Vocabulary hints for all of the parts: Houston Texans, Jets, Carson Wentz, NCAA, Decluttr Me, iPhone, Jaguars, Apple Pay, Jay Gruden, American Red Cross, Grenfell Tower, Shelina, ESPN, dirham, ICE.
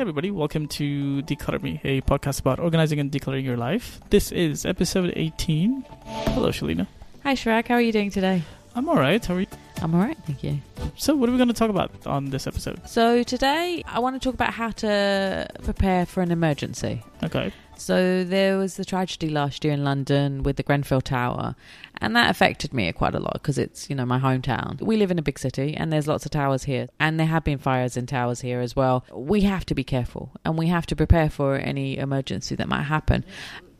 Hey everybody, welcome to Decluttr Me, a podcast about organizing and decluttering your life. This is episode 18. Hello, Shelina. Hi, Shrek. How are you doing today? I'm all right. How are you? I'm all right, thank you. So what are we going to talk about on this episode? So today I want to talk about how to prepare for an emergency. Okay. So there was the tragedy last year in London with the Grenfell Tower, and that affected me quite a lot because it's, you know, my hometown. We live in a big city and there's lots of towers here, and there have been fires in towers here as well. We have to be careful and we have to prepare for any emergency that might happen.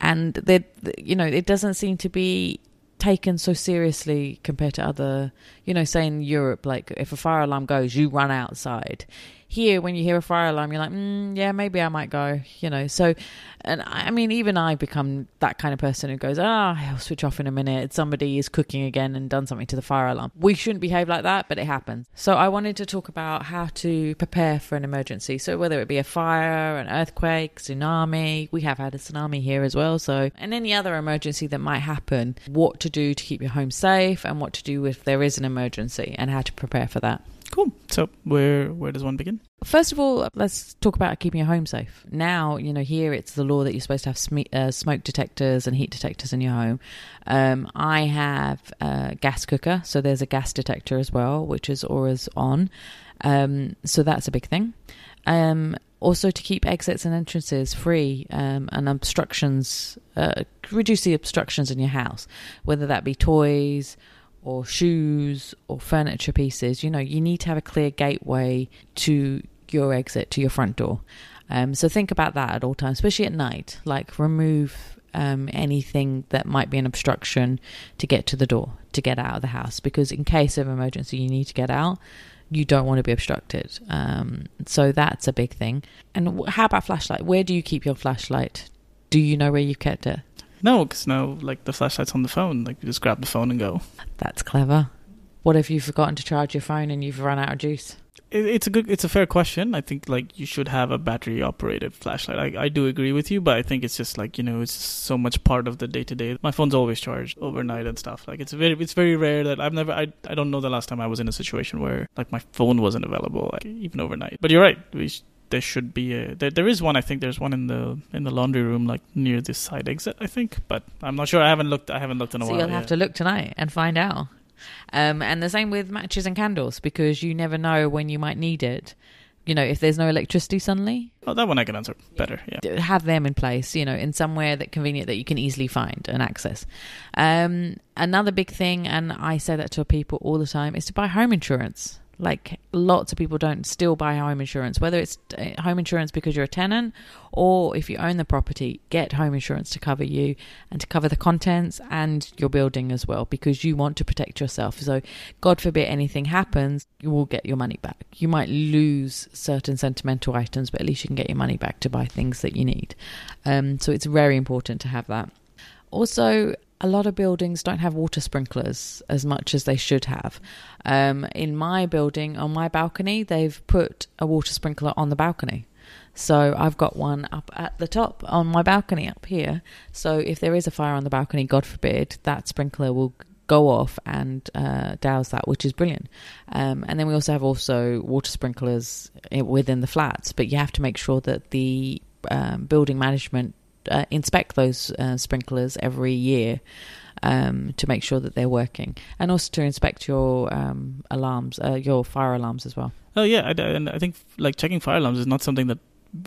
And, you know, it doesn't seem to be taken so seriously compared to other, you know, say in Europe, like if a fire alarm goes, you run outside. Here, when you hear a fire alarm, you're like, yeah, maybe I might go, you know. So, and I mean, even I've become that kind of person who goes, I'll switch off in a minute. Somebody is cooking again and done something to the fire alarm. We shouldn't behave like that, but it happens. So I wanted to talk about how to prepare for an emergency. So whether it be a fire, an earthquake, tsunami, we have had a tsunami here as well. So, and any other emergency that might happen, what to do to keep your home safe and what to do if there is an emergency and how to prepare for that. Cool. So where does one begin? First of all, let's talk about keeping your home safe. Now, you know, here it's the law that you're supposed to have smoke detectors and heat detectors in your home. I have a gas cooker, so there's a gas detector as well, which is always on. So that's a big thing. Also to keep exits and entrances free and obstructions, reduce the obstructions in your house, whether that be toys or shoes or furniture pieces. You know, you need to have a clear gateway to your exit, to your front door. So think about that at all times, especially at night. Like remove anything that might be an obstruction to get to the door, to get out of the house, because in case of emergency you need to get out. You don't want to be obstructed. So that's a big thing. And how about flashlight? Where do you keep your flashlight? Do you know where you've kept it? No, because now, like, the flashlight's on the phone. Like, you just grab the phone and go. That's clever. What if you've forgotten to charge your phone and you've run out of juice? It's a fair question. I think, like, you should have a battery-operated flashlight. I do agree with you, but I think it's just, like, you know, it's so much part of the day-to-day. My phone's always charged overnight and stuff. Like, it's very rare that I don't know the last time I was in a situation where, like, my phone wasn't available, like, even overnight. But you're right. There should be there is one. I think there's one in the laundry room, like near this side exit, I think, but I'm not sure. I haven't looked in a while. So you'll have to look tonight and find out. And the same with matches and candles, because you never know when you might need it. You know, if there's no electricity suddenly. Oh, that one I can answer better, yeah. Have them in place, you know, in somewhere that convenient that you can easily find and access. Another big thing, and I say that to people all the time, is to buy home insurance. Like, lots of people don't still buy home insurance, whether it's home insurance because you're a tenant or if you own the property. Get home insurance to cover you and to cover the contents and your building as well, because you want to protect yourself. So God forbid anything happens, you will get your money back. You might lose certain sentimental items, but at least you can get your money back to buy things that you need. So it's very important to have that. Also, a lot of buildings don't have water sprinklers as much as they should have. In my building, on my balcony, they've put a water sprinkler on the balcony. So I've got one up at the top on my balcony up here. So if there is a fire on the balcony, God forbid, that sprinkler will go off and douse that, which is brilliant. And then we also have water sprinklers within the flats, but you have to make sure that the building management inspect those sprinklers every year to make sure that they're working, and also to inspect your alarms, your fire alarms as well. Oh yeah, and I think like checking fire alarms is not something that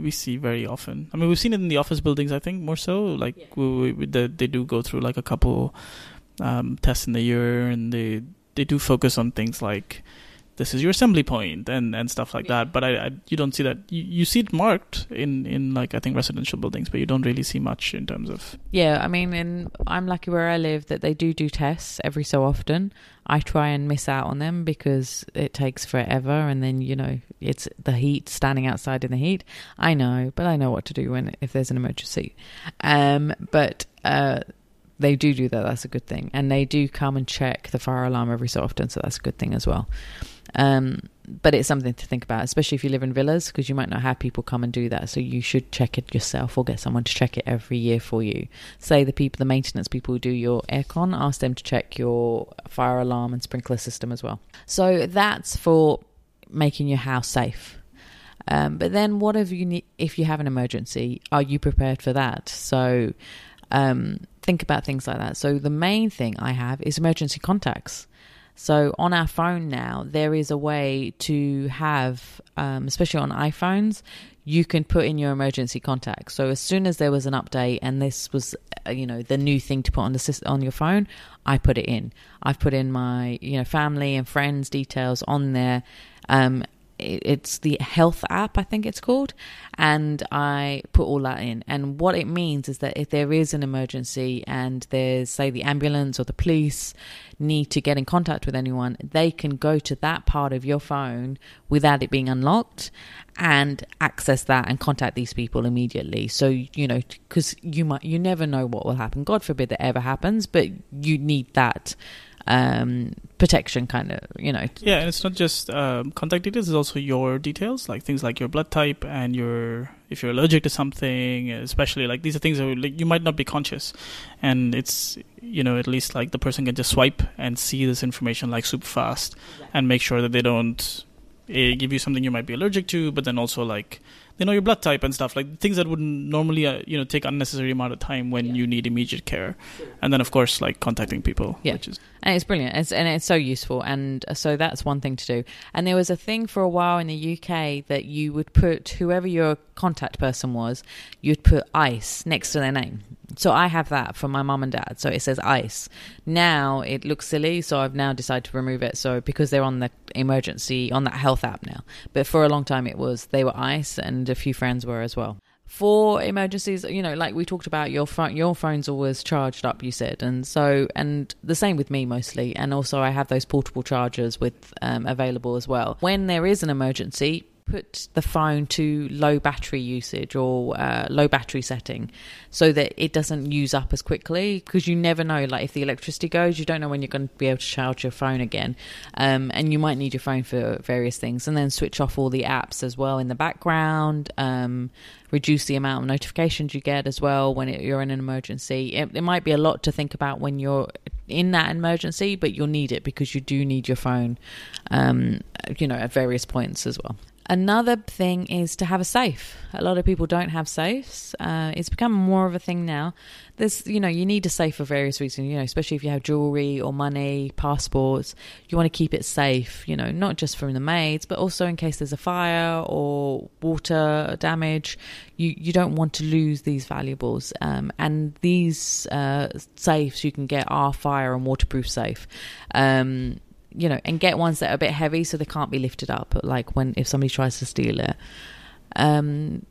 we see very often. I mean, we've seen it in the office buildings, I think, more so. Like yeah. They do go through like a couple tests in the year, and they do focus on things like, this is your assembly point and stuff like that. But you don't see that. You see it marked in like, I think, residential buildings, but you don't really see much in terms of... Yeah, I mean, and I'm lucky where I live that they do tests every so often. I try and miss out on them because it takes forever. And then, you know, it's the heat, standing outside in the heat. I know, but I know what to do if there's an emergency. They do that. That's a good thing. And they do come and check the fire alarm every so often. So that's a good thing as well. But it's something to think about, especially if you live in villas, because you might not have people come and do that. So you should check it yourself or get someone to check it every year for you. Say the maintenance people who do your aircon, ask them to check your fire alarm and sprinkler system as well. So that's for making your house safe. But then what if you need, if you have an emergency, are you prepared for that? So think about things like that. So the main thing I have is emergency contacts. So on our phone now, there is a way to have, especially on iPhones, you can put in your emergency contact. So as soon as there was an update and this was, you know, the new thing to put on the on your phone, I put it in. I've put in my, you know, family and friends details on there. It's the health app, I think it's called, and I put all that in. And what it means is that if there is an emergency and there's, say, the ambulance or the police need to get in contact with anyone, they can go to that part of your phone without it being unlocked and access that and contact these people immediately. So, you know, because you never know what will happen. God forbid that ever happens, but you need that protection, kind of, you know. Yeah, and it's not just contact details, it's also your details, like things like your blood type and your, if you're allergic to something, especially, like these are things that like, you might not be conscious, and it's, you know, at least like the person can just swipe and see this information like super fast, yeah, and make sure that they don't give you something you might be allergic to, but then also like they know your blood type and stuff, like things that wouldn't normally you know, take unnecessary amount of time when, yeah, you need immediate care. And then of course like contacting people, yeah, which is, and it's brilliant, and it's so useful. And so that's one thing to do. And there was a thing for a while in the UK that you would put whoever your contact person was, you'd put ICE next to their name. So I have that for my mum and dad. So it says ICE. Now it looks silly, so I've now decided to remove it. So because they're on the emergency, on that health app now. But for a long time it was, they were ICE, and a few friends were as well. For emergencies, you know, like we talked about, your phone's always charged up, you said. And so, and the same with me mostly. And also I have those portable chargers with available as well. When there is an emergency, put the phone to low battery usage or low battery setting so that it doesn't use up as quickly, because you never know, like if the electricity goes, you don't know when you're going to be able to charge your phone again, and you might need your phone for various things. And then switch off all the apps as well in the background, reduce the amount of notifications you get as well when you're in an emergency. It might be a lot to think about when you're in that emergency, but you'll need it because you do need your phone, you know, at various points as well. Another thing is to have a safe. A lot of people don't have safes. It's become more of a thing now. There's, you know, you need a safe for various reasons, you know, especially if you have jewelry or money, passports. You want to keep it safe, you know, not just from the maids, but also in case there's a fire or water damage. You don't want to lose these valuables. And these safes you can get are fire and waterproof safe. You know, and get ones that are a bit heavy so they can't be lifted up, like if somebody tries to steal it. And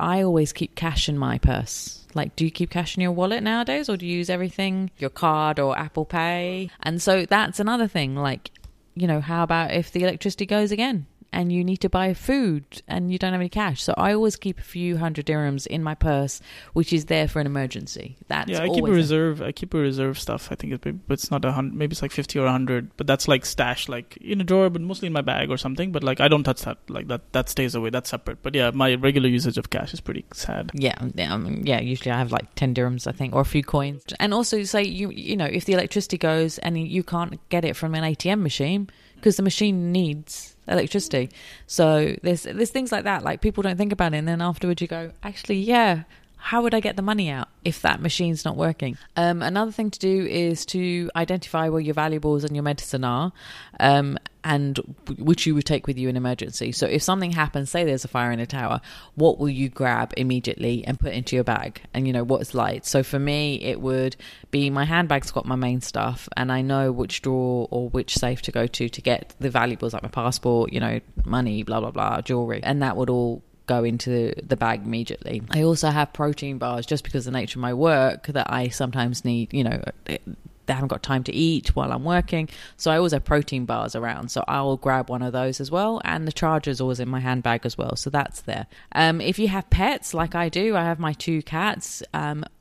I always keep cash in my purse. Like, do you keep cash in your wallet nowadays, or do you use everything, your card or Apple Pay? And so that's another thing, like, you know, how about if the electricity goes again and you need to buy food and you don't have any cash? So I always keep a few hundred dirhams in my purse, which is there for an emergency. That's, yeah, I keep a reserve. I keep a reserve stuff. I think it's not 100, maybe it's like 50 or 100, but that's like stashed like in a drawer, but mostly in my bag or something. But like I don't touch that. Like that stays away. That's separate. But yeah, my regular usage of cash is pretty sad. Yeah, yeah. Usually I have like 10 dirhams, I think, or a few coins. And also, say you know, if the electricity goes and you can't get it from an ATM machine, because the machine needs electricity. So there's things like that, like people don't think about it, and then afterwards you go, actually, yeah, how would I get the money out if that machine's not working? Another thing to do is to identify where your valuables and your medicine are, and which you would take with you in emergency. So if something happens, say there's a fire in a tower, what will you grab immediately and put into your bag? And, you know, what's light? So for me, it would be my handbag's got my main stuff, and I know which drawer or which safe to go to get the valuables, like my passport, you know, money, blah, blah, blah, jewelry. And that would all go into the bag immediately. I also have protein bars, just because of the nature of my work, that I sometimes need, you know, they haven't got time to eat while I'm working, so I always have protein bars around, so I'll grab one of those as well. And the charger's always in my handbag as well, so that's there. If you have pets, like I do, I have my two cats,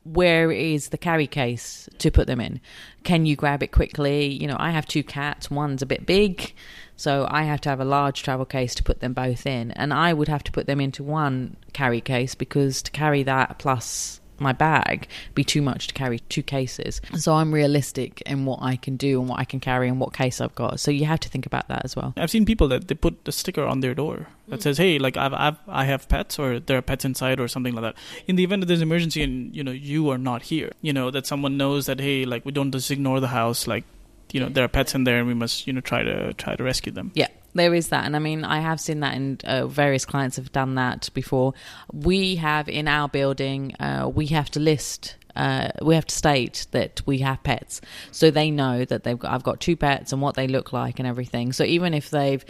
where is the carry case to put them in? Can you grab it quickly? You know, I have two cats, one's a bit big, so I have to have a large travel case to put them both in. And I would have to put them into one carry case, because to carry that plus my bag be too much to carry 2 cases. So I'm realistic in what I can do and what I can carry and what case I've got. So you have to think about that as well. I've seen people that they put a sticker on their door that says, hey, like I have pets, or there are pets inside, or something like that. In the event that there's an emergency and, you know, you are not here, you know, that someone knows that, hey, like, we don't just ignore the house, like, you know, there are pets in there and we must, you know, try to rescue them. Yeah. There is that. And I mean, I have seen that, and various clients have done that before. We have in our building, we have to state that we have pets. So they know that I've got 2 pets and what they look like and everything. So even if they've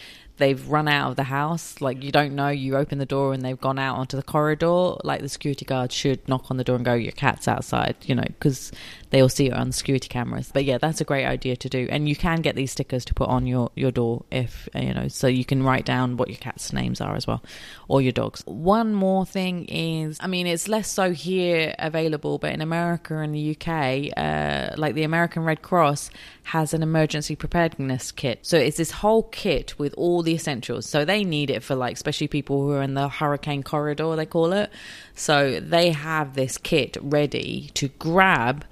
run out of the house, like, you don't know, you open the door and they've gone out onto the corridor, like, the security guard should knock on the door and go, your cat's outside, you know, because they all see it on the security cameras. But yeah, that's a great idea to do. And you can get these stickers to put on your door, if you know, so you can write down what your cat's names are as well, or your dog's. One more thing is, I mean, it's less so here available, but in America and the UK, like, the American Red Cross has an emergency preparedness kit. So it's this whole kit with all the essentials. So they need it for, like, especially people who are in the hurricane corridor, they call it. So they have this kit ready to grab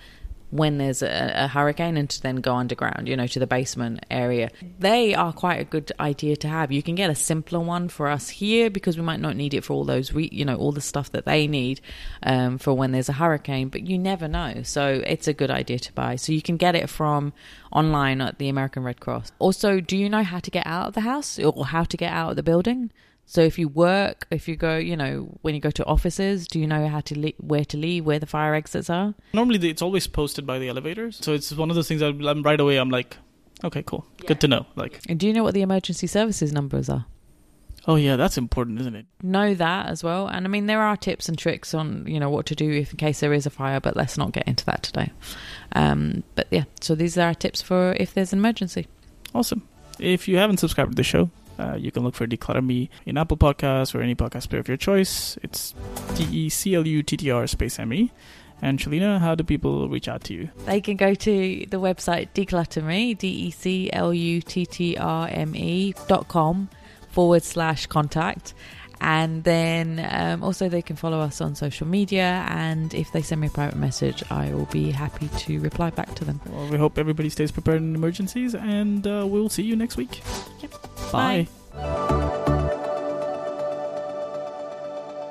when there's a hurricane, and to then go underground, you know, to the basement area. They are quite a good idea to have. You can get a simpler one for us here, because we might not need it for all those, all the stuff that they need for when there's a hurricane, but you never know. So it's a good idea to buy. So you can get it from online at the American Red Cross. Also, do you know how to get out of the house, or how to get out of the building? So if you work, if you go, you know, when you go to offices, do you know how to where to leave, where the fire exits are? Normally, it's always posted by the elevators. So it's one of those things I'm right away, I'm like, okay, cool. Yeah. Good to know. Like, and do you know what the emergency services numbers are? Oh, yeah, that's important, isn't it? Know that as well. And I mean, there are tips and tricks on, you know, what to do if in case there is a fire, but let's not get into that today. But yeah, so these are our tips for if there's an emergency. Awesome. If you haven't subscribed to the show, you can look for Decluttr Me in Apple Podcasts or any podcast player of your choice. It's DECLUTTR_ME. And Shelina, how do people reach out to you? They can go to the website Decluttr Me, decluttrme.com/contact. And then also they can follow us on social media, and if they send me a private message, I will be happy to reply back to them. Well, we hope everybody stays prepared in emergencies, and we'll see you next week. Yep. Bye.